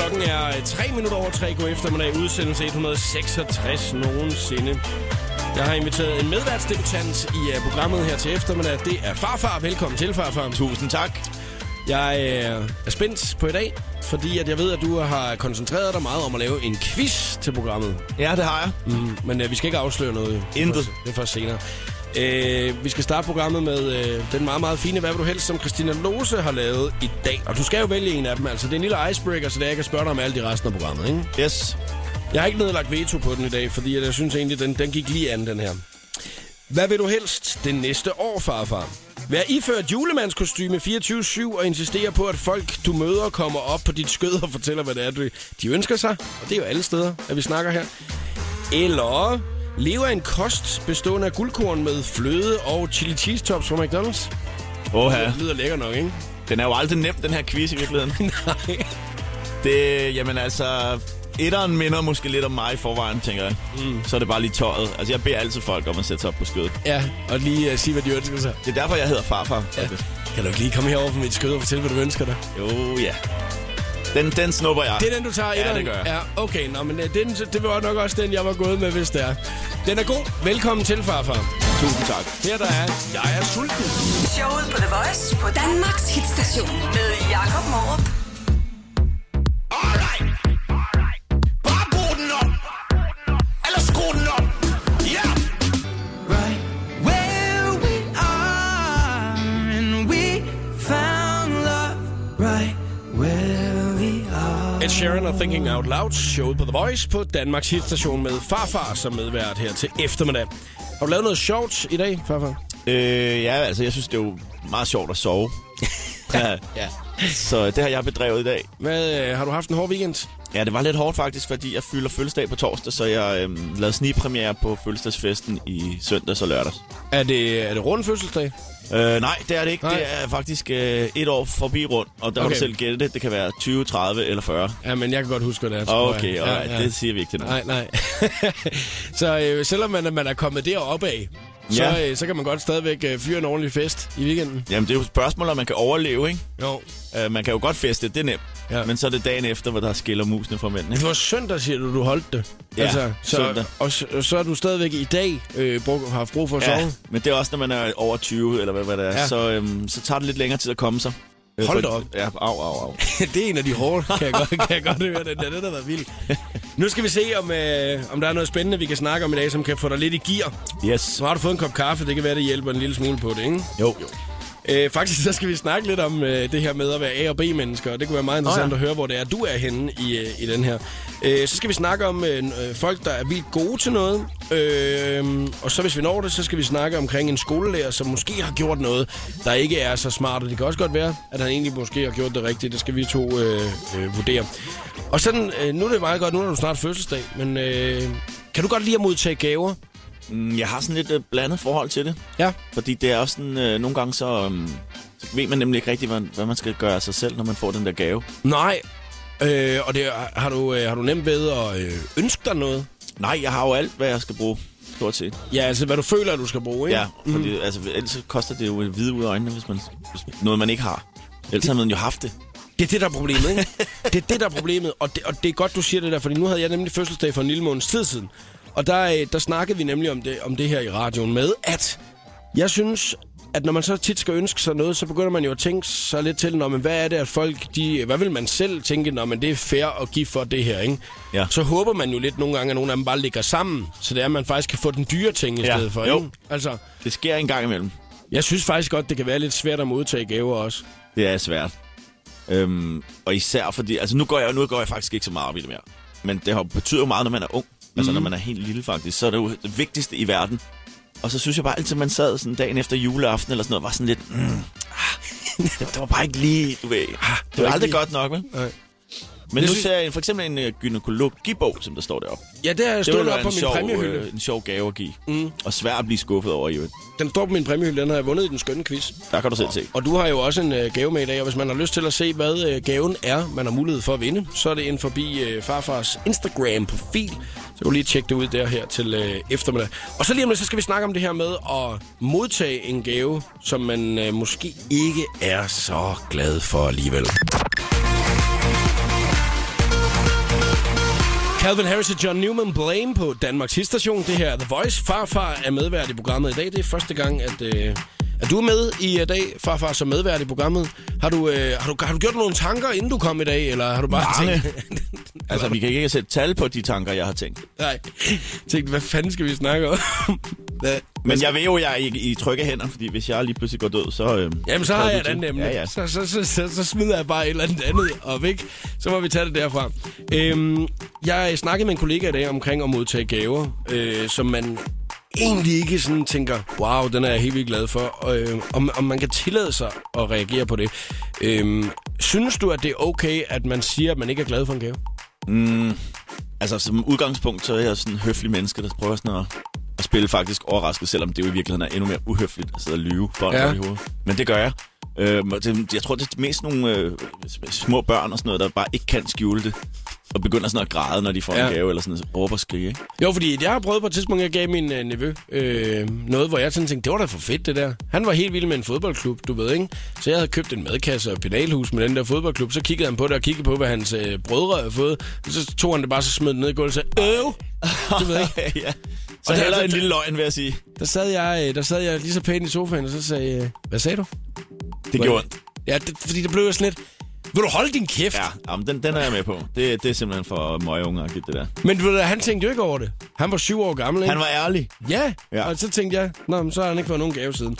Klokken er 3 minutter over 3. God eftermiddag, udsendelse 166 nogensinde. Jeg har inviteret en medværtsdebutant i programmet her til eftermiddag. Det er Pharfar. Velkommen til, Pharfar. Tusind tak. Jeg er spændt på i dag, fordi at jeg ved, at du har koncentreret dig meget om at lave en quiz til programmet. Ja, det har jeg. Men vi skal ikke afsløre noget. Intet. Det er først senere. Vi skal starte programmet med den meget, meget fine Hvad vil du helst, som Christina Lohse har lavet i dag. Og du skal jo vælge en af dem, altså. Det er en lille icebreaker, så det er, jeg kan spørge dig om alt i resten af programmet, ikke? Yes. Jeg har ikke nedlagt veto på den i dag, fordi jeg synes egentlig, den gik lige an, den her. Hvad vil du helst det næste år, Pharfar? Vær iført julemandskostyme 24/7 og insisterer på, at folk, du møder, kommer op på dit skød og fortæller, hvad det er, de ønsker sig. Og det er jo alle steder, at vi snakker her. Eller lever en kost bestående af guldkorn med fløde og chili cheese tops fra McDonald's. Oha. Det lyder lækker nok, ikke? Den er jo aldrig nem, den her quiz i virkeligheden. Nej. Det, jamen altså, etteren minder måske lidt om mig i forvejen, tænker jeg. Så er det bare lige tøjet. Altså, jeg beder altid folk om at sætte sig op på skødet. Ja, og lige sige, hvad de ønsker sig. Det er derfor, jeg hedder Pharfar. Ja. Kan du ikke lige komme herover på mit skød og fortælle, hvad du ønsker dig? Jo, ja. Den snupper jeg. Det er den, du tager i. Ja, det gør jeg. Ja, okay. Nå, men det var nok også den, jeg var gået med, hvis det er. Den er god. Velkommen til, Pharfar. Tusind tak. Her der er Jeg er sulten. Showet på The Voice på Danmarks Hitstation med Jakob Mårup. Alright. Bare brug den op. Eller skru den op. Ja. Yeah. Right where we are and we found love. Right where. Ed Sheeran og Thinking Out Loud, showet på The Voice på Danmarks Hitstation med Pharfar som medvært her til eftermiddag. Har du lavet noget sjovt i dag, Pharfar? Ja, altså jeg synes, det er jo meget sjovt at sove. Ja. Så det har jeg bedrevet i dag. Hvad, har du haft en hård weekend? Ja, det var lidt hårdt faktisk, fordi jeg fylder fødselsdag på torsdag, så jeg lavede snigpremiere på fødselsdagsfesten i søndags og lørdags. Er det rund fødselsdag? Nej, det er det ikke. Nej. Det er faktisk et år forbi rundt, og der kan du selv gætte det. Det kan være 20, 30 eller 40. Ja, men jeg kan godt huske, hvad det er. Okay, ja. Det siger vi ikke til noget. Nej. Så selvom man er kommet deroppe af, så kan man godt stadigvæk fyre en ordentlig fest i weekenden. Jamen, det er jo et spørgsmål, om man kan overleve, ikke? Jo. Man kan jo godt feste, det er nemt. Ja. Men så er det dagen efter, hvor der skiller musene fra mændene. Det var søndag, siger du holdt det. Ja, altså, søndag. Og så er du stadigvæk i dag haft brug for at sove. Men det er også, når man er over 20, eller hvad det er. Ja. Så tager det lidt længere tid at komme sig. Hold da op. Ja, au. Det er en af de hårde, kan jeg godt høre. Den der var vild. Nu skal vi se, om der er noget spændende, vi kan snakke om i dag, som kan få dig lidt i gear. Yes. Nu har du fået en kop kaffe, det kan være, det hjælper en lille smule på det, ikke? Jo. Faktisk så skal vi snakke lidt om det her med at være A- og B-mennesker, og det kunne være meget interessant at høre, hvor det er, du er henne i den her. Så skal vi snakke om folk, der er vildt gode til noget, og så hvis vi når det, så skal vi snakke omkring en skolelærer, som måske har gjort noget, der ikke er så smart, og det kan også godt være, at han egentlig måske har gjort det rigtigt, det skal vi to vurdere. Og sådan, nu er det meget godt, nu er du snart fødselsdag, men kan du godt lide at modtage gaver? Jeg har sådan lidt blandet forhold til det. Ja. Fordi det er også sådan, nogle gange så ved man nemlig ikke rigtigt, hvad man skal gøre af sig selv, når man får den der gave. Nej. Og det har du nemt ved at ønske dig noget? Nej, jeg har jo alt, hvad jeg skal bruge, stort set. Ja, altså hvad du føler, du skal bruge, ikke? Ja, fordi altså, ellers koster det jo hvide ud af øjnene, hvis noget man ikke har. Ellers har man jo haft det. Det er det, der er problemet, ikke? Og det er godt, du siger det der, fordi nu havde jeg nemlig fødselsdag for en lille måneds tid siden. Og der snakkede vi nemlig om det her i radioen med, at jeg synes, at når man så tit skal ønske sig noget, så begynder man jo at tænke sig lidt til, men hvad er det, at folk, hvad vil man selv tænke, men det er fair at give for det her, ikke? Ja. Så håber man jo lidt nogle gange, at nogle af dem bare ligger sammen, så det er, at man faktisk kan få den dyre ting i stedet for, ikke? Altså, det sker en gang imellem. Jeg synes faktisk godt, det kan være lidt svært at modtage gaver også. Det er svært. Og især fordi, altså nu går jeg faktisk ikke så meget op i det mere, men det betyder jo meget, når man er ung. Altså, når man er helt lille faktisk, så er det jo det vigtigste i verden. Og så synes jeg bare altid, man sad sådan dagen efter juleaften eller sådan noget, var sådan lidt, det var bare ikke lige, du ved. Det var aldrig godt nok, vel? Nej. Men nu ser jeg for eksempel en gynækologibog, som der står deroppe. Ja, det har jeg stået op på min præmiehylde. Det var en sjov gave at give. Og svært at blive skuffet over i øvrigt. Den står på min præmiehylde, den har jeg vundet i den skønne quiz. Der kan du selv se. Og du har jo også en gave med i dag, og hvis man har lyst til at se, hvad gaven er, man har mulighed for at vinde, så er det ind forbi Pharfars Instagram-profil. Så kan du lige tjekke det ud der her til eftermiddag. Og så lige om lidt, så skal vi snakke om det her med at modtage en gave, som man måske ikke er så glad for alligevel. Calvin Harris og John Newman, Blame på Danmarks Hitstation. Det her The Voice. Pharfar er medvært i programmet i dag. Det er første gang, at du er med i dag, Pharfar, som medvært i programmet. Har du gjort nogle tanker, inden du kom i dag, eller har du bare tænkt... Altså, vi kan ikke sætte tal på de tanker, jeg har tænkt. Nej. Tænkte, hvad fanden skal vi snakke om? Men jeg ved jo, jeg er i trygge hænder, fordi hvis jeg lige pludselig går død, så... Jamen, så har jeg et andet emne. Ja, ja. Så smider jeg bare et eller andet og væk. Så må vi tage det derfra. Jeg snakkede med en kollega i dag omkring at modtage gaver, som man egentlig ikke sådan tænker, wow, den er jeg helt vildt glad for. Og, om man kan tillade sig at reagere på det. Synes du, at det er okay, at man siger, at man ikke er glad for en gave? Altså, som udgangspunkt, så er jeg sådan en høflig menneske, der prøver sådan at spille faktisk overrasket, selvom det jo i virkeligheden er endnu mere uhøfligt at sidde og lyve for i hovedet. Men det gør jeg. Jeg tror, det er mest nogle små børn og sådan noget, der bare ikke kan skjule det. Og begynder sådan at græde, når de får en gave, eller sådan råber og skrige, ikke? Jo, fordi jeg har prøvet på et tidspunkt, jeg gav min nevø noget, hvor jeg sådan tænkte, det var da for fedt, det der. Han var helt vild med en fodboldklub, du ved, ikke? Så jeg havde købt en madkasse og et pedalhus med den der fodboldklub, så kiggede han på det og kiggede på, hvad hans brødre havde fået. Så tog han det bare, så smed det ned i gulvet og sagde, du ved ikke? Ja. Så heller en lille løgn, vil jeg sige. Der sad jeg lige så pænt i sofaen, og så sagde hvad sagde du? Det gjorde ondt. Ja, fordi det blev jo sådan lidt... Vil du holde din kæft? Ja, den er jeg med på. Det er simpelthen for møgeungeragtigt, det der. Men han tænkte jo ikke over det. Han var 7 år gammel, ikke? Han var ærlig. Ja. Og så tænkte jeg, men så har han ikke fået nogen gave siden.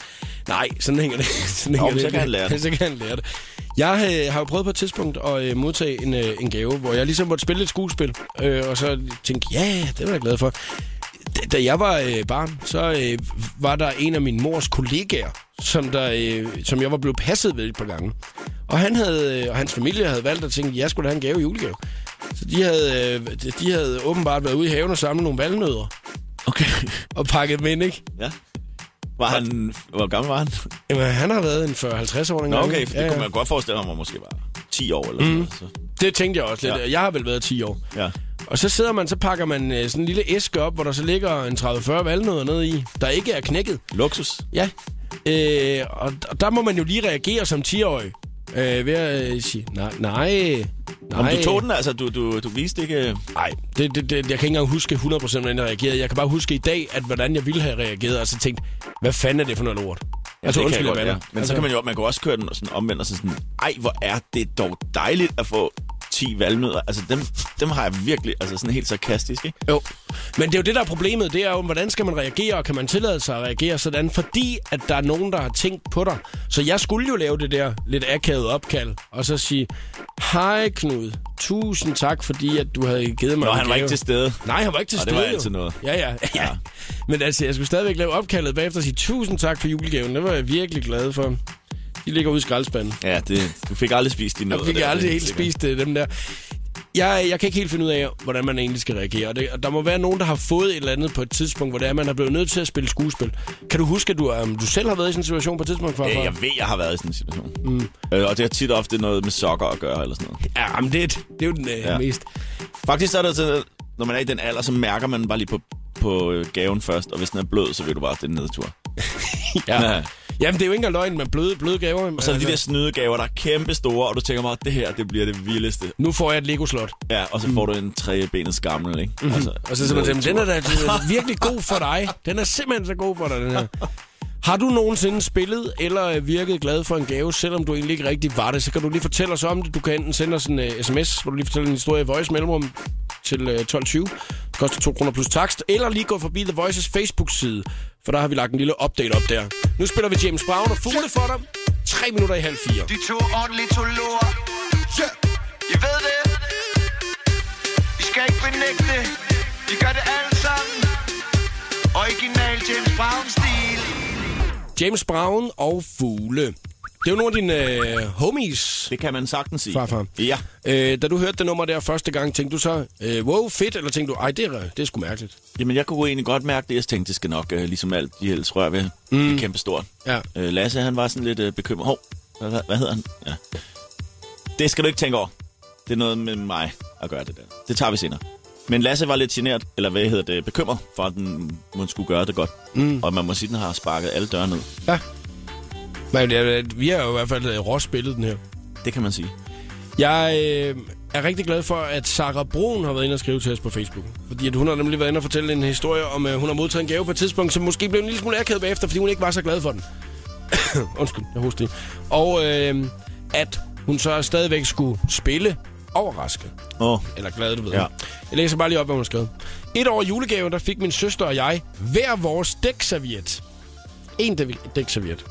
Nej, sådan hænger det. Så kan han lære det. Jeg har jo prøvet på et tidspunkt at modtage en gave, hvor jeg ligesom måtte spille et skuespil. Og så tænkte det var jeg glad for. Da jeg var barn, så var der en af min mors kollegaer, som jeg var blevet passet ved et par gange. Og han havde, og hans familie havde valgt at tænke, at jeg skulle have en gave i julegave. Så de havde åbenbart været ude i haven og samlet nogle valnødder. Okay. Og pakket dem ind, ikke? Ja. Hvor gammel var han? Jamen, han har været en 40-50 år. Nå, okay, for det kunne man godt forestille mig, at man måske var 10 år eller sådan noget. Det tænkte jeg også lidt. Ja. Jeg har vel været 10 år. Ja. Og så sidder man, så pakker man sådan en lille æske op, hvor der så ligger en 30-40 valnødder nede i, der ikke er knækket. Luksus. Ja. Og der må man jo lige reagere som 10-årig. Ved at sige, nej. Om du tog den, altså, du viste ikke... Nej, jeg kan ikke engang huske 100%, hvordan jeg reagerede. Jeg kan bare huske i dag, at hvordan jeg ville have reageret, og så tænkt, hvad fanden er det for noget lort? Ja, altså, det kan jeg godt, ja. Men så kan man kan også køre den og sådan omvendt og sådan, ej, hvor er det dog dejligt at få 10 valgnødder. Altså, dem har jeg virkelig, altså sådan helt sarkastisk, ikke? Jo, men det er jo det, der er problemet. Det er jo, hvordan skal man reagere, og kan man tillade sig at reagere sådan? Fordi, at der er nogen, der har tænkt på dig. Så jeg skulle jo lave det der lidt akavet opkald, og så sige, hej Knud, tusind tak, fordi at du havde givet mig en gave. Han var ikke til stede. Nej, han var ikke til stede. Og det var altid noget. Ja. Men altså, jeg skulle stadigvæk lave opkaldet bagefter og sige, tusind tak for julegaven. Det var jeg virkelig glad for. De ligger ude i skraldespanden. Ja, du fik aldrig spist din noget. Jeg fik aldrig helt spist dem der. Jeg kan ikke helt finde ud af, hvordan man egentlig skal reagere. Og der må være nogen, der har fået et eller andet på et tidspunkt, hvor det er, man er blevet nødt til at spille skuespil. Kan du huske, at du selv har været i sådan en situation på et tidspunkt? Pharfar? Jeg ved, jeg har været i sådan en situation. Og det har tit ofte noget med sokker at gøre eller sådan noget. Ja, men det er jo den mest. Faktisk så er det sådan, når man er i den alder, så mærker man bare lige på gaven først. Og hvis den er blød, så ved du bare, at det er en nedtur. Ja. Jamen, det er jo ikke engang løgn med bløde gaver. Og så er de der snydegaver, der er kæmpe store, og du tænker meget, det her, det bliver det vildeste. Nu får jeg et Lego-slot. Ja, og så får du en trebenet skammel, ikke? Altså, og så simpelthen, den er da virkelig god for dig. Den er simpelthen så god for dig, den her. Har du nogensinde spillet eller virket glad for en gave, selvom du egentlig ikke rigtig var det? Så kan du lige fortælle os om det. Du kan enten sende os en sms, hvor du lige fortæller en historie i Voice mellemrum til 12.20. Det koster 2 kroner plus takst. Eller lige gå forbi The Voices Facebook-side, for der har vi lagt en lille update op der. Nu spiller vi James Brown og Fugle for dem. 3 minutter i halv 4. De to ordentlige to lure. I ved det. I skal ikke benægte det. I gør det alle sammen. Original James Brown-stil. James Brown og Fugle. Det er jo nogle af dine homies. Det kan man sagtens sige. Pharfar. Ja. Da du hørte det nummer der første gang, tænkte du så, wow, fedt, eller tænkte du, ej, det er sgu mærkeligt? Jamen, jeg kunne egentlig godt mærke det. Jeg tænkte, det skal nok, ligesom alt de helst rør ved. Det er kæmpe stort. Ja. Lasse, han var sådan lidt bekymret. Hov, hvad hedder han? Ja. Det skal du ikke tænke over. Det er noget med mig at gøre det der. Det tager vi senere. Men Lasse var lidt genert, eller hvad hedder det, bekymret for, at man skulle gøre det godt. Og man må sige, den har sparket alle dørene ud. Ja. Men vi har jo i hvert fald råspillet den her. Det kan man sige. Jeg er rigtig glad for, at Sarah Brun har været inde og skrive til os på Facebook. Fordi at hun har nemlig været inde og fortælle en historie om, hun har modtaget en gave på et tidspunkt, som måske blev en lille smule akavet bagefter, fordi hun ikke var så glad for den. Undskyld, jeg hoster lige. Og at hun så stadigvæk skulle spille overrasket. Eller glad, du ved. Ja. Jeg læser bare lige op, hvad hun har skrevet. 1 år julegave, der fik min søster og jeg hver vores dækserviet. En dækserviet.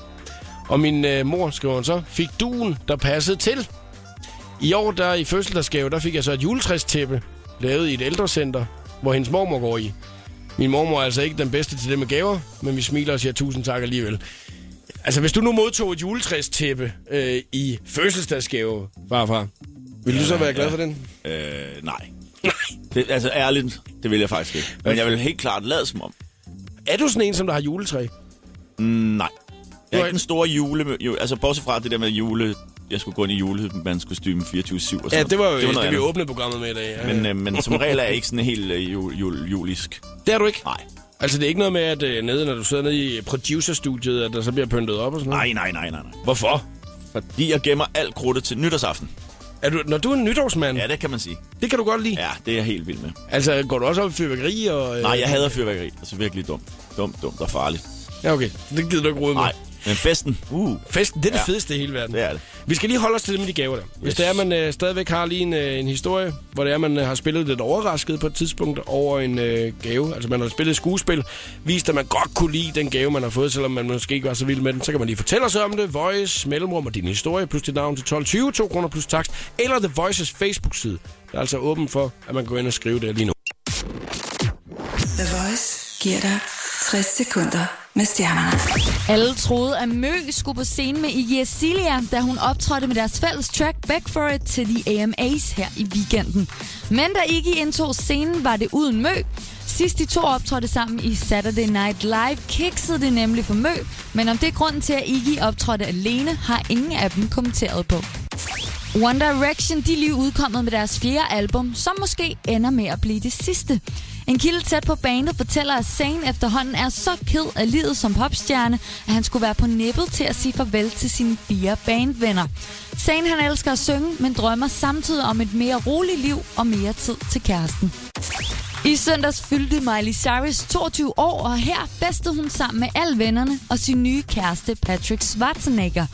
Og min mor, skriver hun så, fik duen, der passede til. I år, der i fødselsdagsgave, der fik jeg så et juletræstæppe, lavet i et ældrecenter, hvor hendes mormor går i. Min mormor er altså ikke den bedste til det med gaver, men vi smiler og siger tusind tak alligevel. Altså, hvis du nu modtog et juletræstæppe i fødselsdagsgave, farfar, vil du så være glad for den? Nej. Det, altså, ærligt, det vil jeg faktisk ikke. Men jeg vil helt klart lade som om. Er du sådan en, som der har juletræ? Nej. Jeg er ikke den store jule... Altså, bortset fra det der med jule... Jeg skulle gå ind i julemandskostyme 24/7 og sådan. Ja, det var jo det, vi åbnede programmet med i dag. Ja. Men som regel er jeg ikke sådan helt julisk. Det er du ikke? Nej. Altså, det er ikke noget med, at nede, når du sidder nede i producerstudiet, at der så bliver pyntet op og sådan noget? Nej. Hvorfor? Fordi jeg gemmer alt krudtet til nytårsaften. Når du er en nytårsmand? Ja, det kan man sige. Det kan du godt lide? Ja, det er jeg helt vild med. Altså, går du også op i fyrværkeri? Og, Nej, jeg hader fyrværkeri. Altså, virkelig dumt og farligt. Ja, okay. Det gider du ikke rode med. Nej. Men festen, det er det fedeste i hele verden. Det er det. Vi skal lige holde os til det med de gaver der. Hvis det er, man stadigvæk har lige en historie, hvor det er, man har spillet lidt overrasket på et tidspunkt over en gave. Altså man har spillet skuespil, vist at man godt kunne lide den gave, man har fået, selvom man måske ikke var så vild med den. Så kan man lige fortælle os om det. Voice, mellemrum og din historie, plus dit navn til 12.20, 2 kroner plus takst. Eller The Voices Facebook-side. Der er altså åben for, at man går ind og skriver det lige nu. The Voice giver dig 60 sekunder. Alle troede, at Mø skulle på scenen med Iggy Azalea, da hun optrådte med deres fælles track Back For It til The AMAs her i weekenden. Men da Iggy indtog scenen, var det uden Mø. Sidst de to optrådte sammen i Saturday Night Live, kiksede det nemlig for Mø. Men om det er grunden til, at Iggy optrådte alene, har ingen af dem kommenteret på. One Direction, de lige udkommet med deres 4. album, som måske ender med at blive det sidste. En kilde tæt på bandet fortæller, at Zayn efterhånden er så ked af livet som popstjerne, at han skulle være på nippet til at sige farvel til sine 4 bandvenner. Zayn, han elsker at synge, men drømmer samtidig om et mere roligt liv og mere tid til kæresten. I søndags fyldte Miley Cyrus 22 år, og her festede hun sammen med alle vennerne og sin nye kæreste Patrick Schwarzenegger.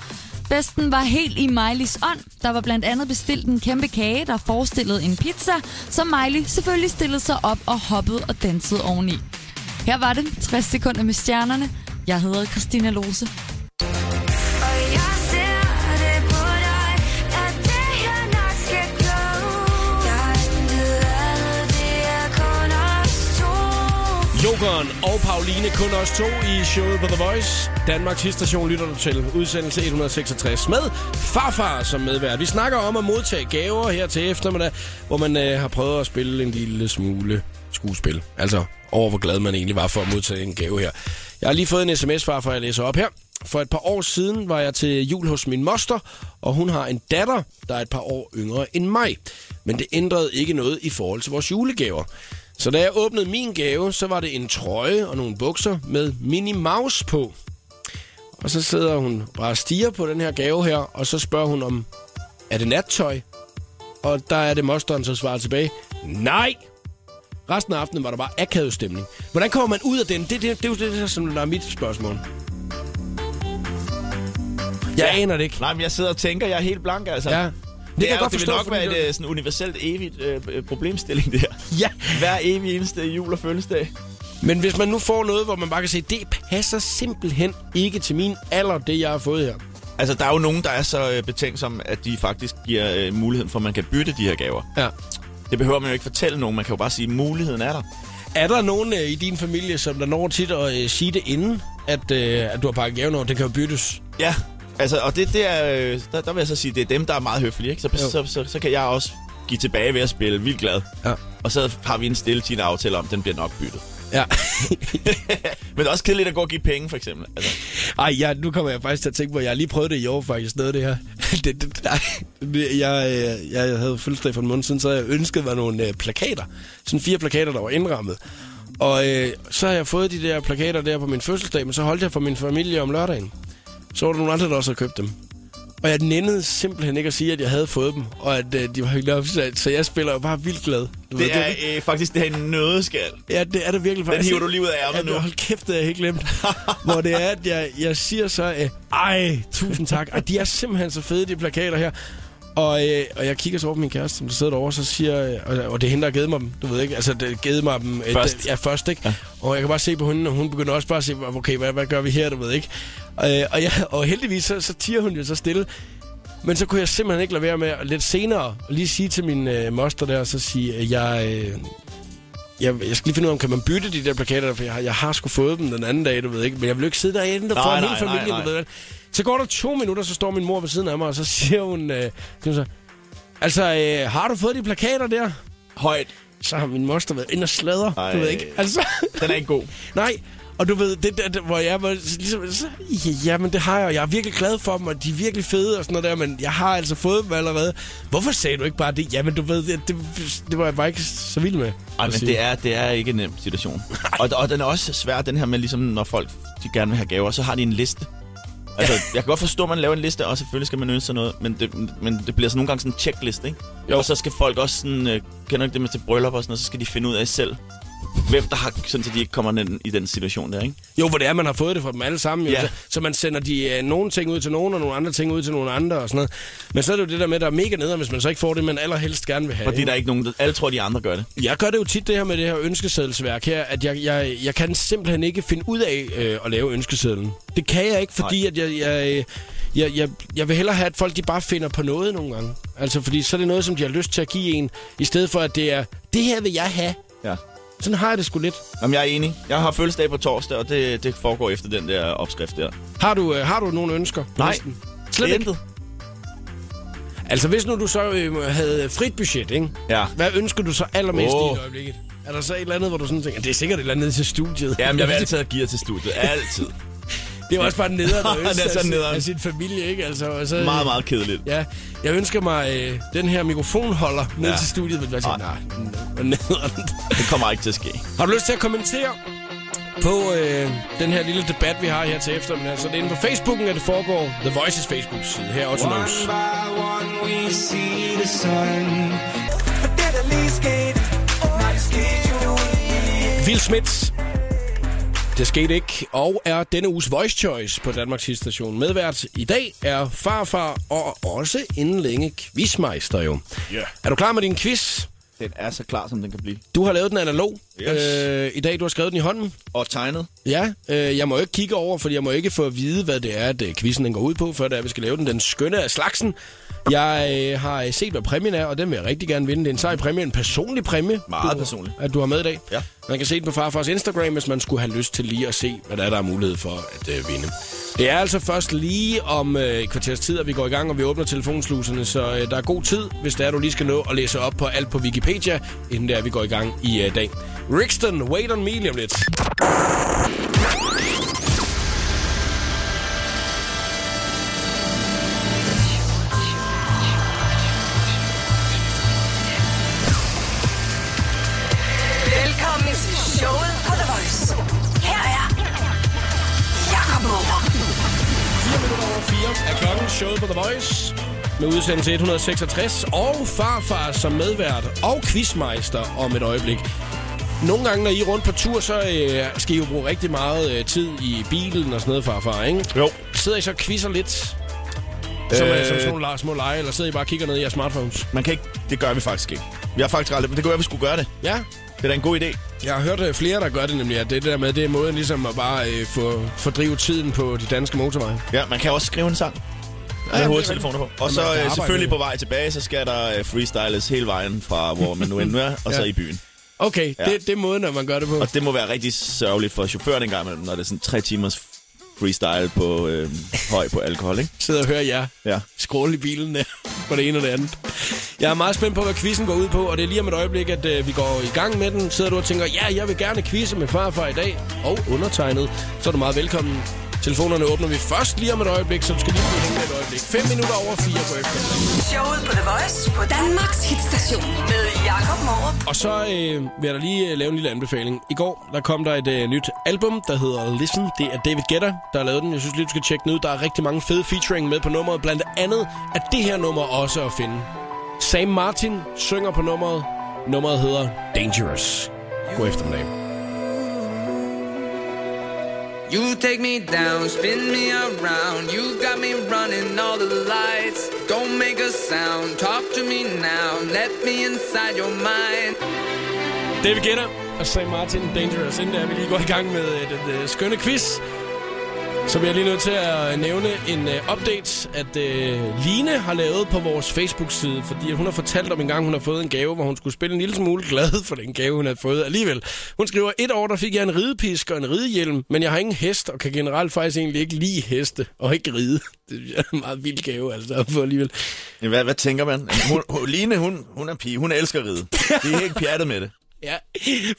Festen var helt i Miley's ånd. Der var blandt andet bestilt en kæmpe kage, der forestillede en pizza, som Miley selvfølgelig stillede sig op og hoppede og dansede oveni. Her var det 60 sekunder med stjernerne. Jeg hedder Christina Lohse. Jokeren og Pauline, kun os 2 i showet på The Voice. Danmarks Hitstation lytter du til. Udsendelse 166 med Pharfar som medvært. Vi snakker om at modtage gaver her til eftermiddag, hvor man har prøvet at spille en lille smule skuespil. Altså over, hvor glad man egentlig var for at modtage en gave her. Jeg har lige fået en sms, Pharfar, jeg læser op her. For et par år siden var jeg til jul hos min moster, og hun har en datter, der er et par år yngre end mig. Men det ændrede ikke noget i forhold til vores julegaver. Så da jeg åbnede min gave, så var det en trøje og nogle bukser med Minnie Mouse på. Og så sidder hun bare og stiger på den her gave her, og så spørger hun om, er det nattøj? Og der er det mosteren, som svarer tilbage, nej! Resten af aftenen var der bare akavet stemning. Hvordan kommer man ud af den? Det er jo det, som der er mit spørgsmål. Jeg aner det ikke. Nej, men jeg sidder og tænker, jeg er helt blank, altså. Ja. Det vil nok være et sådan universelt evigt problemstilling, det her. Ja. Hver evig eneste jul og fødselsdag. Men hvis man nu får noget, hvor man bare kan se, det passer simpelthen ikke til min alder, det jeg har fået her. Altså, der er jo nogen, der er så betænksomme, at de faktisk giver muligheden for, at man kan bytte de her gaver. Ja. Det behøver man jo ikke fortælle nogen, man kan jo bare sige, at muligheden er der. Er der nogen i din familie, som der når tit at sige det inden, at du har pakket gaven over, det kan jo byttes? Ja. Altså, og det er, der vil jeg så sige, det er dem, der er meget høflige, ikke? Så kan jeg også give tilbage ved at spille vildt glad. Ja. Og så har vi en stille aftale om, den bliver nok byttet. Ja. Men det er også kedeligt at gå og give penge, for eksempel. Altså. Ej, nu kommer jeg faktisk til at tænke på, jeg har lige prøvet det i år faktisk, noget af det her. Jeg havde fødselsdag for en måned siden, så jeg ønskede mig nogle plakater. Sådan 4 plakater, der var indrammet. Og så har jeg fået de der plakater der på min fødselsdag, men så holdt jeg for min familie om lørdagen. Så var der nogle andre, der også havde købt dem. Og jeg nændede simpelthen ikke at sige, at jeg havde fået dem, og at de var hyggeligt opsat, så jeg spiller jo bare vildt glad. Det er faktisk det her nødskal. Ja, det er det virkelig faktisk. Den hiver du lige ud af ærmet nu. Hold kæft, det er helt glemt. Hvor det er, at jeg siger så, ej, tusind tak. Og de er simpelthen så fede, de plakater her. Og jeg kigger så over på min kæreste, som der sidder derovre, så siger og det er hende, der har givet mig dem, du ved ikke, altså det givet mig dem først. Ja, først, ikke? Ja. Og jeg kan bare se på hende, og hun begynder også bare at se, okay, hvad gør vi her, du ved ikke? Og heldigvis, så tiger hun jo så stille, men så kunne jeg simpelthen ikke lade være med, lidt senere, lige sige til min moster der, og så sige, jeg skal lige finde ud af, kan man bytte de der plakater, for jeg har sgu fået dem den anden dag, du ved ikke, men jeg vil ikke sidde derinde, der får en hel familie, nej. Du ved ikke. Så går der 2 minutter, så står min mor ved siden af mig, og så siger hun, har du fået de plakater der? Højt. Så har min moster været ind og sladder, ej, du ved ikke. Altså. Den er ikke god. Nej, og du ved, det der, hvor jeg var ligesom, men det har jeg, og jeg er virkelig glad for dem, og de er virkelig fede og sådan noget der, men jeg har altså fået dem allerede. Hvorfor sagde du ikke bare det? Jamen du ved, det var jeg bare ikke så vild med. Nej, men det er ikke en nem situation. Og den er også svær, den her med ligesom, når folk de gerne vil have gaver, så har de en liste. Altså, jeg kan godt forstå, at man laver en liste, og selvfølgelig skal man ønske sig noget, men det bliver så nogle gange sådan en checklist, ikke? Jo. Og så skal folk også sådan, kender ikke det med til bryllup og sådan noget, så skal de finde ud af selv, hvem der har, sådan så de ikke kommer ned i den situation der, ikke? Jo, for det er, man har fået det fra dem alle sammen, ja. Så man sender de nogle ting ud til nogen, og nogle andre ting ud til nogle andre og sådan noget. Men så er det jo det der med, der er mega nederen, hvis man så ikke får det, man allerhelst gerne vil have. Fordi der er ikke nogen, alle tror, de andre gør det. Jeg gør det jo tit det her med det her ønskeseddelsværk her, at jeg kan simpelthen ikke finde ud af at lave ønskesedlen. Det kan jeg ikke, fordi at jeg vil hellere have, at folk de bare finder på noget nogle gange. Altså, fordi så er det noget, som de har lyst til at give en, i stedet for, at det er, det her vil jeg have. Ja. Sådan har jeg det sgu lidt. Jamen, jeg er enig. Jeg har fødselsdag på torsdag, og det foregår efter den der opskrift der. Har du nogen ønsker? Nej, næsten? Slet ikke. Altså, hvis nu du så havde frit budget, ikke? Ja. Hvad ønsker du så allermest i øjeblikket? Er der så et eller andet, hvor du sådan tænker, det er sikkert et eller andet til studiet? Jamen, jeg vil altid have gear til studiet. Altid. Det er også bare nederen at ønske af sin familie, ikke? Altså, så, meget, meget kedeligt. Ja, jeg ønsker mig den her mikrofonholder ned til studiet. Men jeg siger, nej, det kommer ikke til at ske. Har du lyst til at kommentere på den her lille debat, vi har her til eftermiddag? Så det er inde på Facebooken, at det foregår. The Voices Facebook-side her også knows. Will Smith. Det skete ikke, og er denne uges Voice Choice på Danmarks Hitstation. Medvært i dag er Pharfar, og også inden længe quizmeister jo. Yeah. Er du klar med din quiz? Den er så klar, som den kan blive. Du har lavet den analog i dag. Du har skrevet den i hånden. Og tegnet. Ja, jeg må ikke kigge over, fordi jeg må ikke få at vide, hvad det er, at quizzen den går ud på, før vi skal lave den. Den skønne af slagsen. Jeg har set, hvad præmien er, og den vil jeg rigtig gerne vinde. Det er en sej præmie, en personlig præmie. Meget personlig. At du har med i dag. Ja. Man kan se den på Pharfars Instagram, hvis man skulle have lyst til lige at se, hvad der er mulighed for at vinde. Det er altså først lige om et kvarters tid, at vi går i gang, og vi åbner telefonsluserne, så der er god tid, hvis der er, du lige skal nå at læse op på alt på Wikipedia, inden der vi går i gang i dag. Rixton, wait on me lige om lidt. Showet på The Voice med udsendelse 166 og Pharfar som medvært og quizmeister om et øjeblik. Nogle gange, når I er rundt på tur, så skal I jo bruge rigtig meget tid i bilen og sådan noget, Pharfar, ikke? Jo. Sidder I så og quizzer lidt, som sådan nogle små lege, eller sidder I bare og kigger ned i jeres smartphones? Man kan ikke. Det gør vi faktisk ikke. Vi har faktisk aldrig, men det kunne være, vi skulle gøre det. Ja. Det er da en god idé. Jeg har hørt flere, der gør det nemlig, at det der med, det er måden ligesom at bare fordrive tiden på de danske motorveje. Ja, man kan også skrive en sang. Med hovedtelefoner på. Og så selvfølgelig på vej tilbage, så skal der freestyles hele vejen fra, hvor man nu endnu er, og så i byen. Okay, ja. Det er måden, når man gør det på. Og det må være rigtig sørgeligt for chaufføren en gang imellem, når det er sådan 3 timers freestyle på høj på alkohol, ikke? Sidder og hører jer skråle i bilen der, på det ene og det andet. Jeg er meget spændt på, hvad quizzen går ud på, og det er lige om et øjeblik, at vi går i gang med den. Sidder du og tænker, ja, jeg vil gerne quizze med Pharfar i dag, og undertegnet, så er du meget velkommen. Telefonerne åbner vi først lige om et øjeblik, så du skal lige blive hængende et øjeblik. 5 minutter over 4 på eftermiddag. Showet på The Voice på Danmarks Hitstation med Jakob Mårup. Og så vil jeg lige lave en lille anbefaling. I går der kom der et nyt album, der hedder Listen. Det er David Guetta, der har lavet den. Jeg synes lige, du skal tjekke den ud. Der er rigtig mange fede featuring med på nummeret. Blandt andet er det her nummer også at finde. Sam Martin synger på nummeret. Nummeret hedder Dangerous. God eftermiddag. You take me down, spin me around. You got me running all the lights. Don't make a sound, talk to me now. Let me inside your mind. David Guetta og Sam Martin, Dangerous. Inden der vi lige går i gang med den skønne quiz, så bliver jeg lige nødt til at nævne en update, at Line har lavet på vores Facebook-side, fordi hun har fortalt om en gang, hun har fået en gave, hvor hun skulle spille en lille smule glad for den gave, hun havde fået alligevel. Hun skriver, 1 år, der fik jeg en ridepisk og en ridehjelm, men jeg har ingen hest, og kan generelt faktisk egentlig ikke lide heste og ikke ride. Det er en meget vild gave, altså, for alligevel. Hvad tænker man? Line, hun er pige, hun elsker at ride. Det er helt pjattet med det. Ja,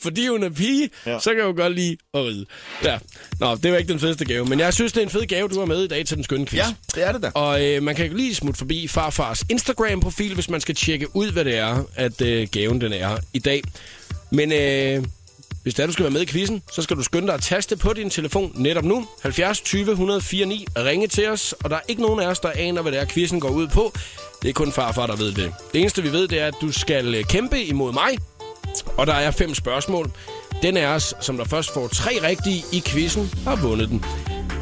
fordi hun er pige, ja. Så kan hun godt lide at ride. Ja. Nå, det var ikke den fedeste gave, men jeg synes, det er en fed gave, du har med i dag til den skønne quiz. Ja, det er det da. Og man kan lige smutte forbi Farfars Instagram-profil, hvis man skal tjekke ud, hvad det er, at gaven den er i dag. Men hvis der du skal være med i quizzen, så skal du skynde dig at taste på din telefon netop nu. 70 20 104 9, ringe til os, og der er ikke nogen af os, der aner, hvad det er, quizzen går ud på. Det er kun Farfar, der ved det. Det eneste, vi ved, det er, at du skal kæmpe imod mig. Og der er 5 spørgsmål. Den af os, som der først får 3 rigtige i quizzen, har vundet den.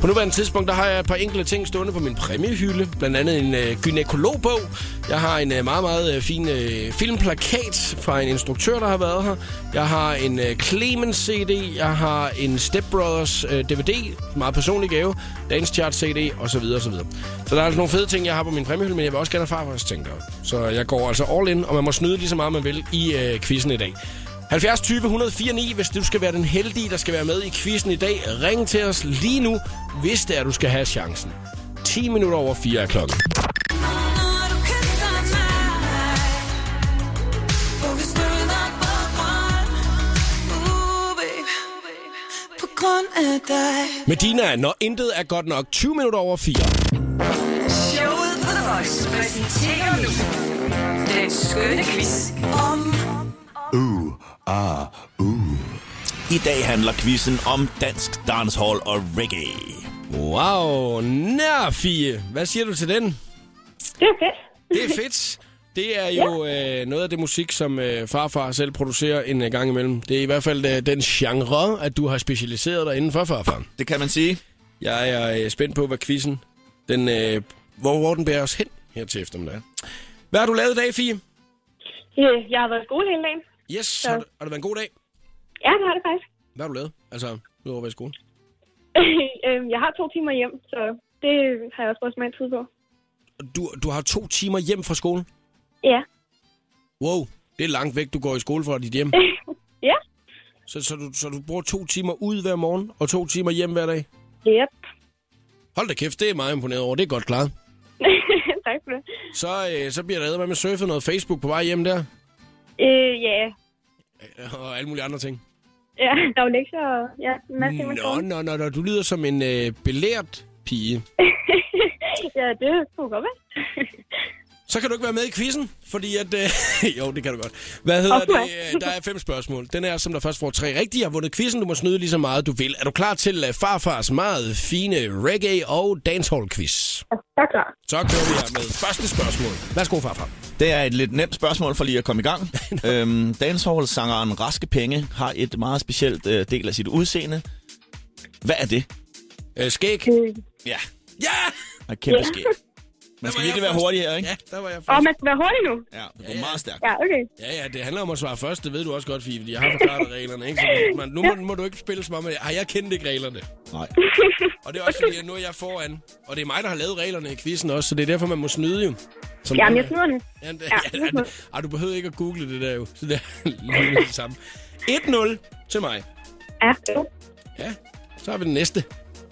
På nuværende tidspunkt, der har jeg et par enkelte ting stående på min præmiehylde. Blandt andet en gynækologbog. Jeg har en meget, meget fin filmplakat fra en instruktør, der har været her. Jeg har en Clemens CD. Jeg har en Step Brothers DVD. Meget personlig gave. Dance Chart CD osv. osv. Så der er altså nogle fede ting, jeg har på min præmiehylde, men jeg vil også gerne have Farfars ting. Så jeg går altså all in, og man må snyde lige så meget, man vil i quizzen i dag. 70 20 104 9, hvis du skal være den heldige, der skal være med i quizzen i dag. Ring til os lige nu, hvis det er, du skal have chancen. 10 minutter over 4 er klokken. Medina, når intet er godt nok. 20 minutter over 4. Showet på The Voice præsenterer nu den skønne quiz om... I dag handler quizzen om dansk dancehall og reggae. Wow, Nærfie. Hvad siger du til den? Det er fedt. Det er fedt. Det er jo noget af det musik, som Farfar selv producerer en gang imellem. Det er i hvert fald den genre, at du har specialiseret dig inden for, Farfar. Det kan man sige. Jeg er spændt på, hvad quizzen, hvor den bærer os hen her til eftermiddag. Hvad har du lavet i dag, Fie? Jeg har været i skole hele dagen. Yes, så. Har det været en god dag? Ja, det har det faktisk. Hvad har du lavet? Altså, nu over i skolen? Jeg har 2 timer hjem, så det har jeg også brugt meget tid på. Du har 2 timer hjem fra skole? Ja. Wow, det er langt væk, du går i skole fra dit hjem. Ja. Så du bruger 2 timer ud hver morgen og 2 timer hjem hver dag? Yep. Hold da kæft, det er meget imponeret over. Det er godt klaret. Tak for det. Så bliver der æder med surfet noget Facebook på vej hjem der? Ja. Yeah. Og alle mulige andre ting? Ja, der er jo lektier og en masse ting. Nå, du lyder som en belært pige. Ja, det kunne godt være. Så kan du ikke være med i quizzen, fordi at... jo, det kan du godt. Hvad hedder det? Der er 5 spørgsmål. Den er, som der først får 3 rigtige, har vundet quizzen. Du må snyde lige så meget, du vil. Er du klar til Farfars meget fine reggae- og dancehall-quiz? Ja, jeg er klar. Så kører vi her med første spørgsmål. Værsgo, Farfar. Det er et lidt nemt spørgsmål for lige at komme i gang. Dancehall-sangeren Raske Penge har et meget specielt del af sit udseende. Hvad er det? Skæg? Ja. Ja! Og kæmpe skæg. Man skal virkelig være hurtig her, ikke? Ja, der var jeg først. Og man skal være hurtig nu? Ja, det går meget stærkt. Ja, okay. Ja, det handler om at svare først. Det ved du også godt, Fie, fordi jeg har forklaret reglerne, ikke? Så man, nu må du ikke spille så meget med det. Ej, jeg kendte ikke reglerne. Nej. Og det er også fordi, at nu er jeg foran. Og det er mig, der har lavet reglerne i quizzen også, så det er derfor, man må snyde jo. Jamen, jeg snyder den. Ja, du behøver ikke at google det der jo. Så det er lige det samme. 1-0 til mig. Ja, så har vi den næste.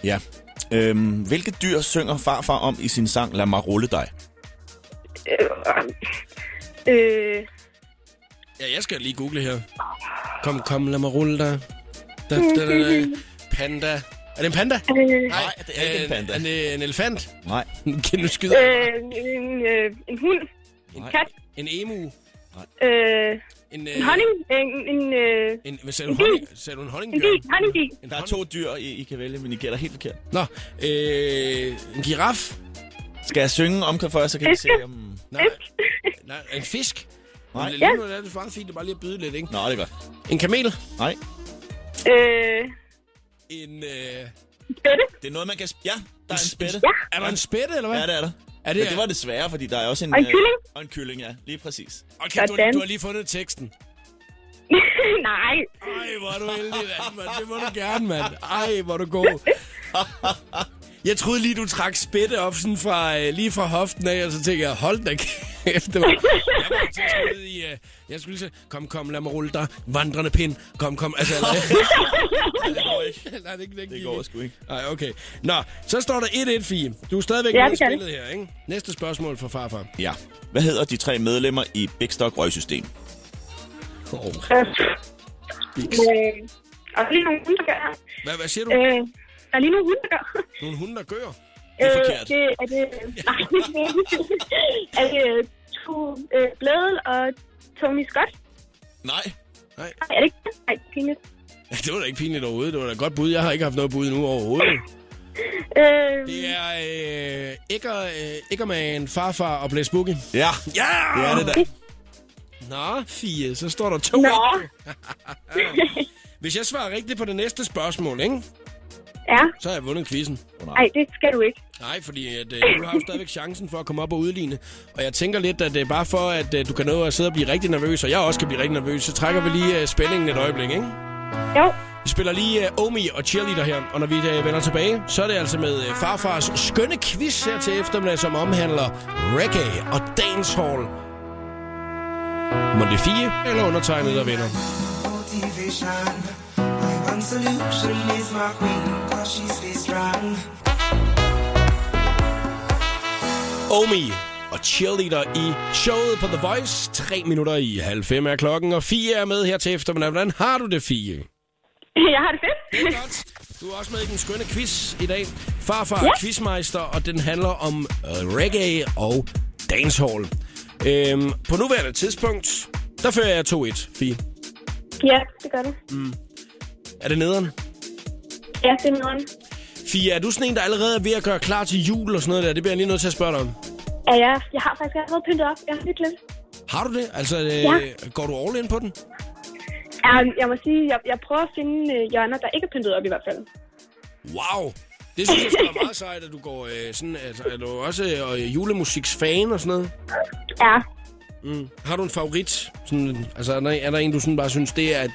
Ja. Hvilke dyr synger Farfar om i sin sang Lad mig rulle dig? Ja, jeg skal lige google her. Kom, lad mig rulle dig. Da, da, da, da. Panda. Er det en panda? Nej, det er ikke en panda. En elefant? Nej. Nu skyder jeg. En hund. En kat. En emu. En honning. Hvad sagde du? Sagde du en honningbjørn? En honningbjørn. Der er to dyr, I kan vælge, men I gælder helt forkert. Nå. En giraf. Skal jeg synge om, før, så kan I se om... Nej, en fisk. Nej. Lige nu er det meget fint, det bare lige at byde lidt, ikke? Nå, det er godt. En kamel? Nej. Spætte? Det er noget, man kan... Ja, der er en spætte. Ja. Er der en spætte, eller hvad? Ja, det er der. Er det, men det var det svære, fordi der er også en... Og en kylling? Og en kylling, ja. Lige præcis. Okay, du har lige fundet teksten. Nej. Ej, hvor er du heldig, mand. Det må du gerne, mand. Ej, hvor er du god. Jeg troede lige, du trak spætte op sådan lige fra hoften af, og så tænkte jeg, hold da kæft. Jeg skulle lige sige, kom, lad mig rulle dig. Vandrende pind. Kom. Altså, det går ikke. Nej, det går sgu ikke. Nej, okay. Nå, så står der 1-1, Fie. Du er stadigvæk med i spillet her, ikke? Næste spørgsmål fra Pharfar. Ja. Hvad hedder de tre medlemmer i Bikstok Røgsystem? Og lige nogle hunde, der gør. Hvad siger du? Der er lige nogle hunde, der gør. Nogle hunde, der gør? Det er forkert. Er det to Blædel og Tony Scott? Nej. Er det ikke det? Nej, pinligt. Ja, det var da ikke pinligt overhovedet. Det var da godt bud. Jeg har ikke haft noget bud nu overhovedet. Det er Eggerman, Pharfar og Blaise Boogie. Ja! Det er det da. Nå, Fie, så står der 2. Hvis jeg svarer rigtigt på det næste spørgsmål, ikke? Ja. Så har jeg vundet quizzen. Nej, det skal du ikke. Nej, fordi du har jo stadigvæk chancen for at komme op og udligne. Og jeg tænker lidt, at bare for, at du kan nå at sidde og blive rigtig nervøs, og jeg også kan blive rigtig nervøs, så trækker vi lige spændingen et øjeblik, ikke? Jo. Vi spiller lige Omie og Cheerleader her, og når vi vender tilbage, så er det altså med Pharfars skønne quiz her til eftermiddag, som omhandler reggae og dancehall. Må det fire eller undertegnet, der vinder? One solution is my queen, 'cause she's very strong. Omie og Cheerleader i showet på The Voice. 5:03 er klokken, og Fie er med her til eftermiddag. Hvordan har du det, Fie? Jeg har det fedt. Det er godt. Du er også med i den skønne quiz i dag. Pharfar Quizmeister, og den handler om reggae og dancehall. På nuværende tidspunkt, der fører jeg 2-1, Fie. Ja, det gør det. Mm. Er det nederen? Ja, det er nederen. Fie, er du sådan en, der allerede er ved at gøre klar til jul og sådan noget der? Det bliver jeg lige nødt til at spørge dig om. Ja, jeg har faktisk allerede pyntet op. Jeg har lidt glemt. Har du det? Altså, går du all in på den? Ja, jeg må sige, jeg prøver at finde hjørner, der ikke er pyntet op i hvert fald. Wow! Det synes jeg sgu er meget sejt, at du går sådan... Altså, er du også julemusiksfan og sådan noget? Ja. Mm. Har du en favorit? Sådan, altså, er der en, du sådan bare synes, det er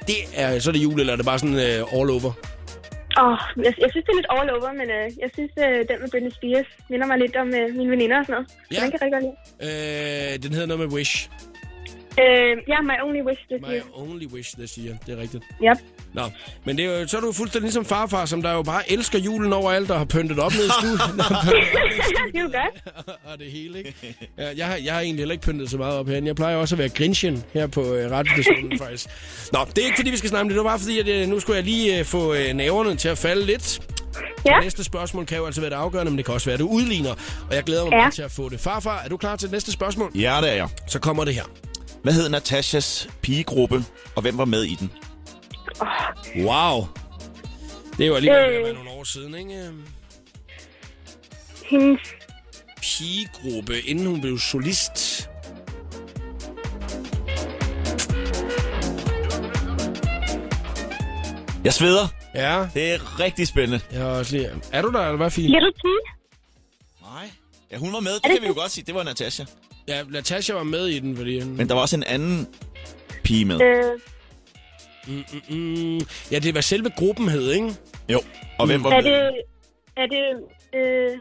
så er det jul, eller er det bare sådan all over? Jeg synes, det er lidt all over, men jeg synes, den med Britney Spears minder mig lidt om mine veninder og sådan noget. Ja. Så den kan rigtig godt lide. Den hedder noget med Wish. My only wish this year. My only wish this year, det er rigtigt. Ja. Yep. Nå, men det er jo, så er du fuldstændig ligesom Pharfar, som der jo bare elsker julen overalt og har pyntet op ned i studiet. Det er jo godt. Og det hele, ikke? Jeg har egentlig heller ikke pyntet så meget op herinde. Jeg plejer også at være grinchen her på radiostationen, faktisk. Nå, det er ikke fordi, vi skal snakke om det. Det var bare fordi, at nu skulle jeg lige få nerverne til at falde lidt. Ja. Det næste spørgsmål kan jo altså være det afgørende, men det kan også være, at du udligner. Og jeg glæder mig meget til at få det. Pharfar, er du klar til det næste spørgsmål? Ja, det er jeg. Så kommer det her. Hvad hed Natasjas pigegruppe, og hvem var med i den? Wow. Det var alligevel med nogle år siden, ikke? Hendes pigegruppe, inden hun blev solist. Jeg sveder. Ja. Det er rigtig spændende. Jeg også lige... Er du der, eller hvad, Fie? Little Pig? Nej. Ja, hun var med. Det kan vi jo godt sige. Det var Natasja. Ja, Natasja var med i den, fordi... Men der var også en anden pige med. Ja, det var selve gruppen hed, ikke? Jo. Og hvem var det? Er det...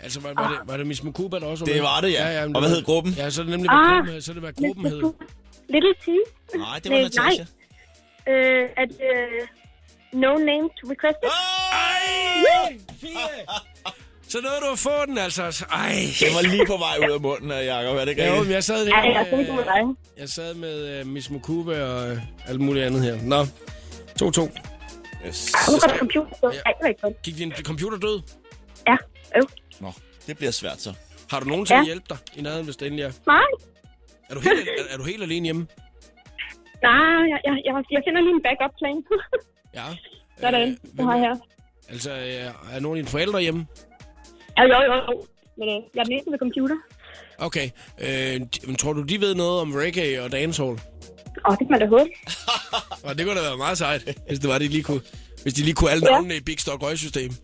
Altså, var det Miss Mukuba, der også var med? Det var det, ja. Og hvad hed gruppen? Ja, så er det nemlig, hvad gruppen hed. Little T? Nej, det var Natasja. Nej. Er det... No Name to Request It? Ej! Fie! Så nåede du at få den, altså. Ej. Den var lige på vej ud af munden af Jakob, er det ikke? Jo, jeg sad med Miss Mukuba og alt muligt andet her. Nå, 2-2. Gik din computer død? Ja. Nå, det bliver svært så. Har du nogen til at hjælpe dig i nærheden, hvis det endelig er? Nej. Er du helt alene hjemme? Nej, jeg finder lige en backup plan. Ja. Sådan, det har jeg her. Altså, er nogen af dine forældre hjemme? Ja, jo. Men jeg er næsten ved computer. Okay. Tror du, de ved noget om reggae og dancehall? Åh, det kan man da håbe. Og det kunne da være meget sejt, hvis det var det, de lige kunne alle navnene i Bikstok Røgsystem.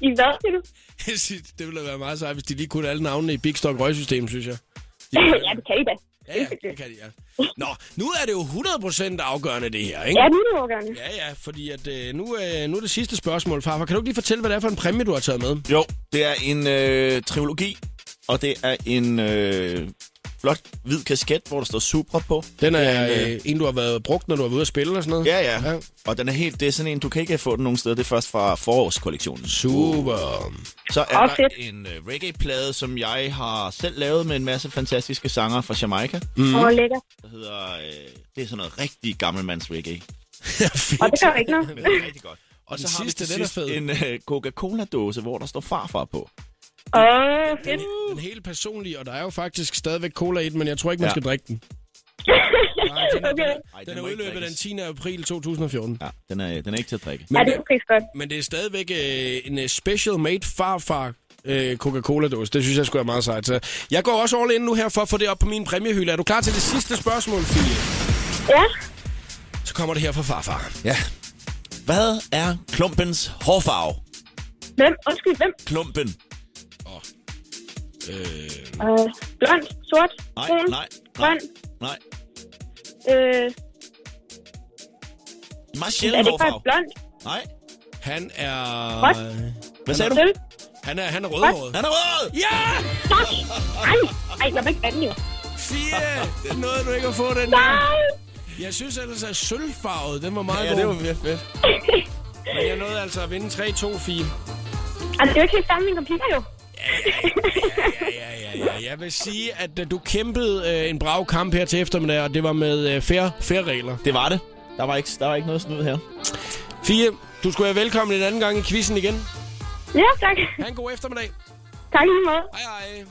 I hvad, siger du? Det ville da være meget sejt, hvis de lige kunne alle navnene i Bikstok Røgsystem, synes jeg. Ja, det kan I da. Ja, det kan de, ja. Nå, nu er det jo 100% afgørende, det her, ikke? Ja, nu er det afgørende. Ja, fordi at, nu er det sidste spørgsmål, Pharfar. Kan du ikke lige fortælle, hvad det er for en præmie, du har taget med? Jo, det er en trilogi, og det er en flot hvid kasket, hvor der står Supra på. Den er en, du har været brugt, når du har været ude at spille og sådan noget? Ja. Og den er helt, det er sådan en, du kan ikke få den nogen steder. Det er først fra forårskollektionen. Super. Så er der en reggae-plade, som jeg har selv lavet med en masse fantastiske sanger fra Jamaica. Lækker. Der hedder, det er sådan noget rigtig gammelmands reggae. Og det gør ikke noget. Men det er rigtig godt. Og så har sidste, vi til sidst en Coca-Cola-dåse, hvor der står Pharfar på. Den helt personlige, og der er jo faktisk stadigvæk cola i den, men jeg tror ikke, man skal drikke den. Nej, den er udløbet den 10. april 2014. Ja, den er ikke til at drikke. Men, ja, det er ikke godt. Men det er stadigvæk en special made Pharfar Coca-Cola-dåse. Det synes jeg sgu er meget sejt. Så jeg går også all in nu her for at få det op på min præmiehylde. Er du klar til det sidste spørgsmål, Fie? Ja. Så kommer det her fra Pharfar. Ja. Hvad er Klumpens hårfarve? Hvem? Undskyld, hvem? Klumpen. Blond, sort, brun, grøn. Nej. Meget sjældent hårfarve. Blond? Nej. Han er... Rødt. Hvad sagde du? Han er rødhåret. Han er rød! Ja! Fuck! Ej, jeg må ikke vande jo. Fie, det nåede du ikke at få den der. Jeg synes ellers, at sølvfarvet, den var meget god. Ja, det var virkelig fedt. Men jeg nåede altså at vinde 3-2-4. Altså, det er jo ikke helt sammen min computer jo. Ja. Jeg vil sige, at du kæmpede en brav kamp her til eftermiddag, og det var med fair regler. Det var det. Der var ikke noget snyd her. Fie, du skulle være velkommen en anden gang i quizzen igen. Ja, tak. Ha' en god eftermiddag. Tak lige meget. Hej.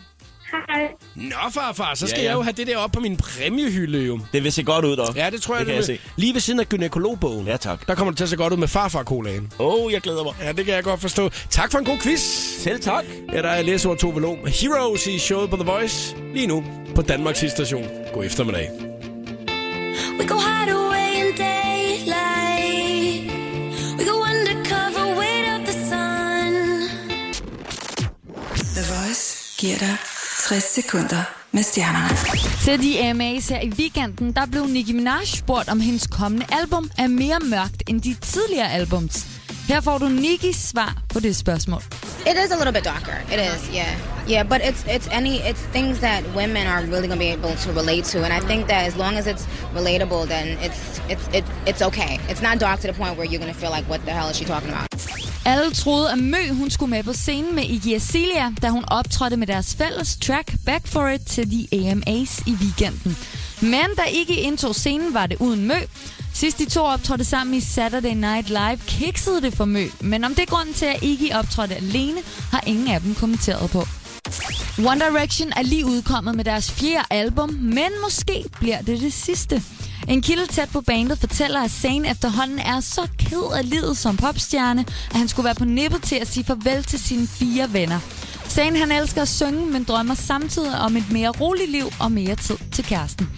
Hej. Nå, Pharfar, så skal jeg jo have det der op på min præmiehylde, jo. Det vil se godt ud, dog. Ja, det tror jeg, det vil. Lige ved siden af gynækologbogen. Ja, tak. Der kommer det til at se godt ud med Pharfar-colaen. Jeg glæder mig. Ja, det kan jeg godt forstå. Tak for en god quiz. Selv tak. Ja, der er læsord Tove Lo. Heroes i showet på The Voice. Lige nu på Danmarks Hitstation. God eftermiddag. We go hide away in daylight. We go undercover, wait up the sun. The Voice giver dig 60 sekunder med stjernerne. Til de AMA's her i weekenden, der blev Nicki Minaj spurgt, om hendes kommende album er mere mørkt end de tidligere albums. Her får du Nikkis svar på det spørgsmål. It is a little bit darker. It is, yeah. Yeah, but it's things that women are really going to be able to relate to, and I think that as long as it's relatable, then it's okay. It's not dark to the point where you're going to feel like what the hell is she talking about. Alle troede, at Mø hun skulle med på scenen med Iggy Azalea, da hun optrådte med deres fælles track Back For It til de AMAs i weekenden. Men da Iggy indtog scenen, var det uden Mø. Sidst de to optrådte sammen i Saturday Night Live, kiksede det for Mø. Men om det er grunden til, at Iggy optrådte alene, har ingen af dem kommenteret på. One Direction er lige udkommet med deres 4. album, men måske bliver det sidste. En kilde tæt på bandet fortæller, at Zayn efterhånden er så ked af livet som popstjerne, at han skulle være på nippet til at sige farvel til sine 4 venner. Zayn han elsker at synge, men drømmer samtidig om et mere roligt liv og mere tid til kæresten.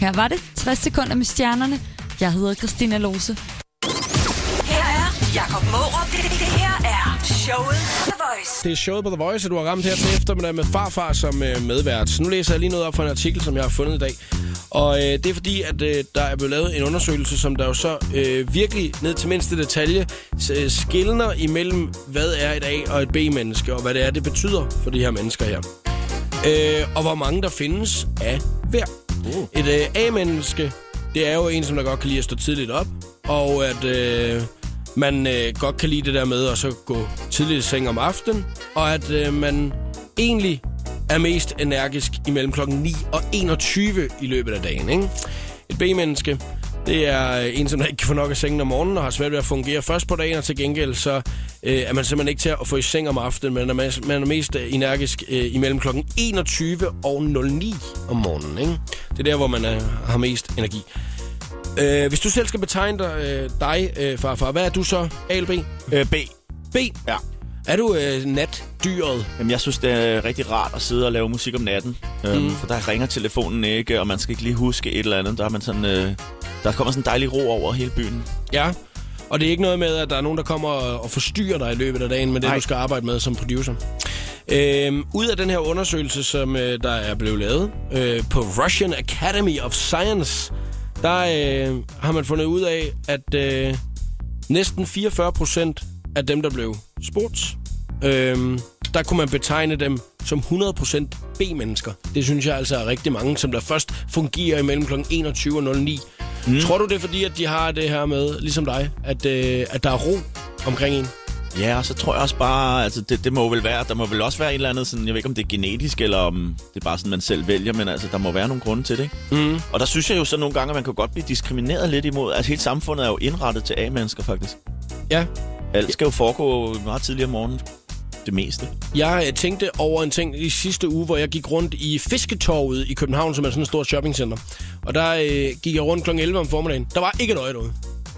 Her var det 60 sekunder med stjernerne. Jeg hedder Christina Lohse. Her er Jakob Mårup. Det her er showet på The Voice. Det er showet på The Voice, og du har ramt her til eftermiddag med Pharfar som medvært. Så nu læser jeg lige noget op fra en artikel, som jeg har fundet i dag. Og det er fordi, at der er blevet lavet en undersøgelse, som der jo så virkelig ned til mindste detalje skilner imellem, hvad er et A- og et B-menneske, og hvad det er, det betyder for de her mennesker her. Og hvor mange der findes af hver. Et A-menneske, det er jo en, som der godt kan lide at stå tidligt op, og at man godt kan lide det der med at så gå tidligt i seng om aftenen, og at man egentlig er mest energisk imellem klokken 9 og 21 i løbet af dagen, ikke? Et B-menneske, Det er en, som ikke kan få nok af sengen om morgenen og har svært ved at fungere først på dagen, og til gengæld så er man simpelthen ikke til at få i seng om aftenen, men man er mest energisk imellem kl. 21 og 09 om morgenen. Ikke? Det er der, hvor man har mest energi. Hvis du selv skal betegne dig, Pharfar, hvad er du så? A eller B? B. B? Ja. Er du natdyret? Jamen, jeg synes, det er rigtig rart at sidde og lave musik om natten. For der ringer telefonen ikke, og man skal ikke lige huske et eller andet. Der er man sådan, der kommer sådan en dejlig ro over hele byen. Ja, og det er ikke noget med, at der er nogen, der kommer og forstyrrer dig i løbet af dagen med det, du skal arbejde med som producer. Ud af den her undersøgelse, som der er blevet lavet på Russian Academy of Science, der har man fundet ud af, at næsten 44% af dem, der blev spurgt, der kunne man betegne dem som 100% B-mennesker. Det synes jeg altså er rigtig mange, som der først fungerer imellem kl. 21 og 09. Tror du, det er fordi, at de har det her med, ligesom dig, at der er ro omkring en? Ja, og så tror jeg også bare, altså det må vel være, der må vel også være et eller andet, sådan, jeg ved ikke om det er genetisk, eller om det er bare sådan, man selv vælger, men altså, der må være nogle grunde til det. Og der synes jeg jo så nogle gange, at man kan godt blive diskrimineret lidt imod, altså hele samfundet er jo indrettet til A-mennesker faktisk. Ja. Alt skal jo foregå meget tidligere om morgenen. Det meste. Jeg tænkte over en ting i sidste uge, hvor jeg gik rundt i Fisketorvet i København, som er sådan et stort shoppingcenter. Og der gik jeg rundt kl. 11 om formiddagen. Der var ikke et øje derude.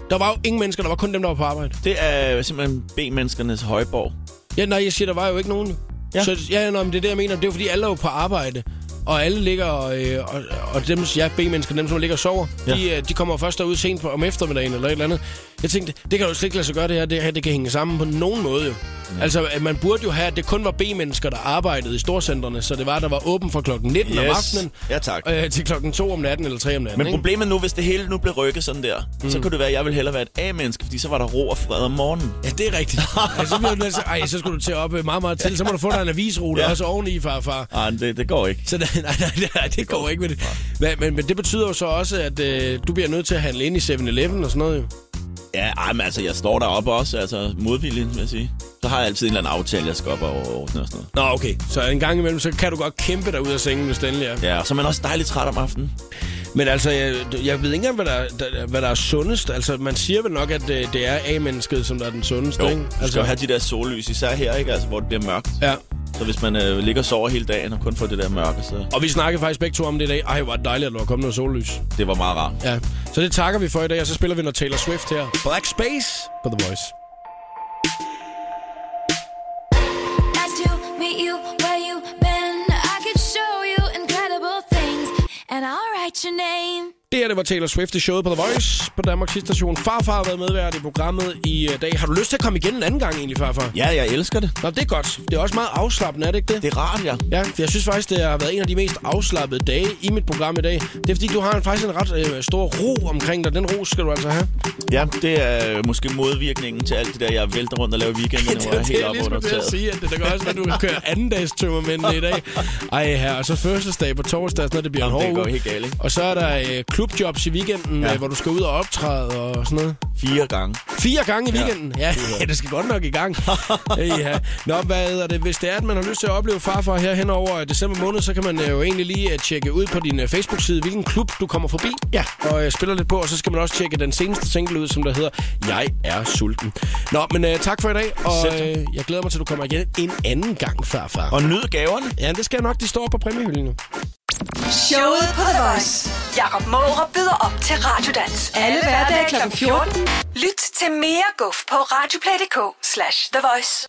Der var jo ingen mennesker, der var kun dem, der var på arbejde. Det er simpelthen B-menneskernes højborg. Ja, nej, jeg siger, der var jo ikke nogen. Ja. Så ja, nej, men det er det, jeg mener. Det er fordi, alle er jo på arbejde. Og alle ligger, og dem, ja, B-mennesker, dem, som ligger og sover, ja. De kommer først derud sent om eftermiddagen eller et eller andet. Jeg tænkte, det kan jo slet ikke lade sig gøre det her. Det her, det kan hænge sammen på nogen måde jo. Ja. Altså, at man burde jo have, at det kun var B-mennesker, der arbejdede i storcentrene, så det var, der var åben fra klokken 19 om aftenen til klokken 2 om natten eller 3 om natten. Men problemet nu, hvis det hele nu blev rykket sådan der, så kunne det være, at jeg ville hellere være et A-menneske, fordi så var der ro og fred om morgenen. Ja, det er rigtigt. Så skulle du til op meget, meget til. Så må du få dig en avisrute også oveni, Pharfar. Nej, det går ikke. Så, nej, det går ikke med det. Men det betyder jo så også, at du bliver nødt til at handle ind i 7-Eleven og sådan noget jo. Ja, men altså, jeg står deroppe også, altså modvilligt, vil jeg sige. Så har jeg altid en eller anden aftale, jeg skal op og ordne og sådan noget. Nå, okay. Så en gang imellem, så kan du godt kæmpe dig ud af sengen, hvis det endelig er. Ja, så er man også dejligt træt om aftenen. Men altså, jeg ved ikke engang, hvad der er sundest. Altså, man siger vel nok, at det er A-mennesket, som der er den sundeste, jo, ikke? Altså, du skal have de der sollys, især her, ikke? Altså, hvor det bliver mørkt. Ja. Så hvis man ligger og sover hele dagen og kun får det der mørke, så... Og vi snakkede faktisk begge to om det i dag. Ej, hvor dejligt, at der var kommet noget sollys. Det var meget rart. Ja, så det takker vi for i dag, og så spiller vi noget Taylor Swift her. Black Space på The Voice. Det her, det var Taylor Swift i showet på The Voice på Danmarks Hitstation. Pharfar har været medvært i programmet i dag. Har du lyst til at komme igen en anden gang egentlig, Pharfar? Ja, jeg elsker det. Nå, det er godt. Det er også meget afslappende, er det ikke det? Det er rart, ja. Ja, for jeg synes faktisk, det har været en af de mest afslappede dage i mit program i dag. Det er fordi, du har faktisk en ret stor ro omkring dig. Den ro skal du altså have. Ja, det er måske modvirkningen til alt det der, jeg vælter rundt og laver weekenden, hvor jeg er helt oppe under taget. Det er ligesom det, jeg siger, at det kan også være, du kan køre andendagstømmermændene i dag. Ej her, og så fødselsdag på torsdag, når det bliver en hård uge. Og så er der klubjobs i weekenden, hvor du skal ud og optræde og sådan noget. 4 gange. 4 gange i weekenden? Ja, det skal godt nok i gang. Nå, hvad er det? Hvis det er, at man har lyst til at opleve Pharfar her hen over december måned, så kan man jo egentlig lige tjekke ud på din Facebook-side, hvilken klub du kommer forbi. Ja. Og spiller lidt på, og så skal man også tjekke den seneste single ud, som der hedder Jeg er sulten. Nå, men tak for i dag, og jeg glæder mig til, at du kommer igen en anden gang, Pharfar. Og nyd gaverne. Ja, det skal nok. De står på præmiehylden nu. Showet på The Voice. Jakob Mårup byder op til radiodans. Alle hverdage kl. 14. Lyt til mere guf på radioplay.dk/The Voice.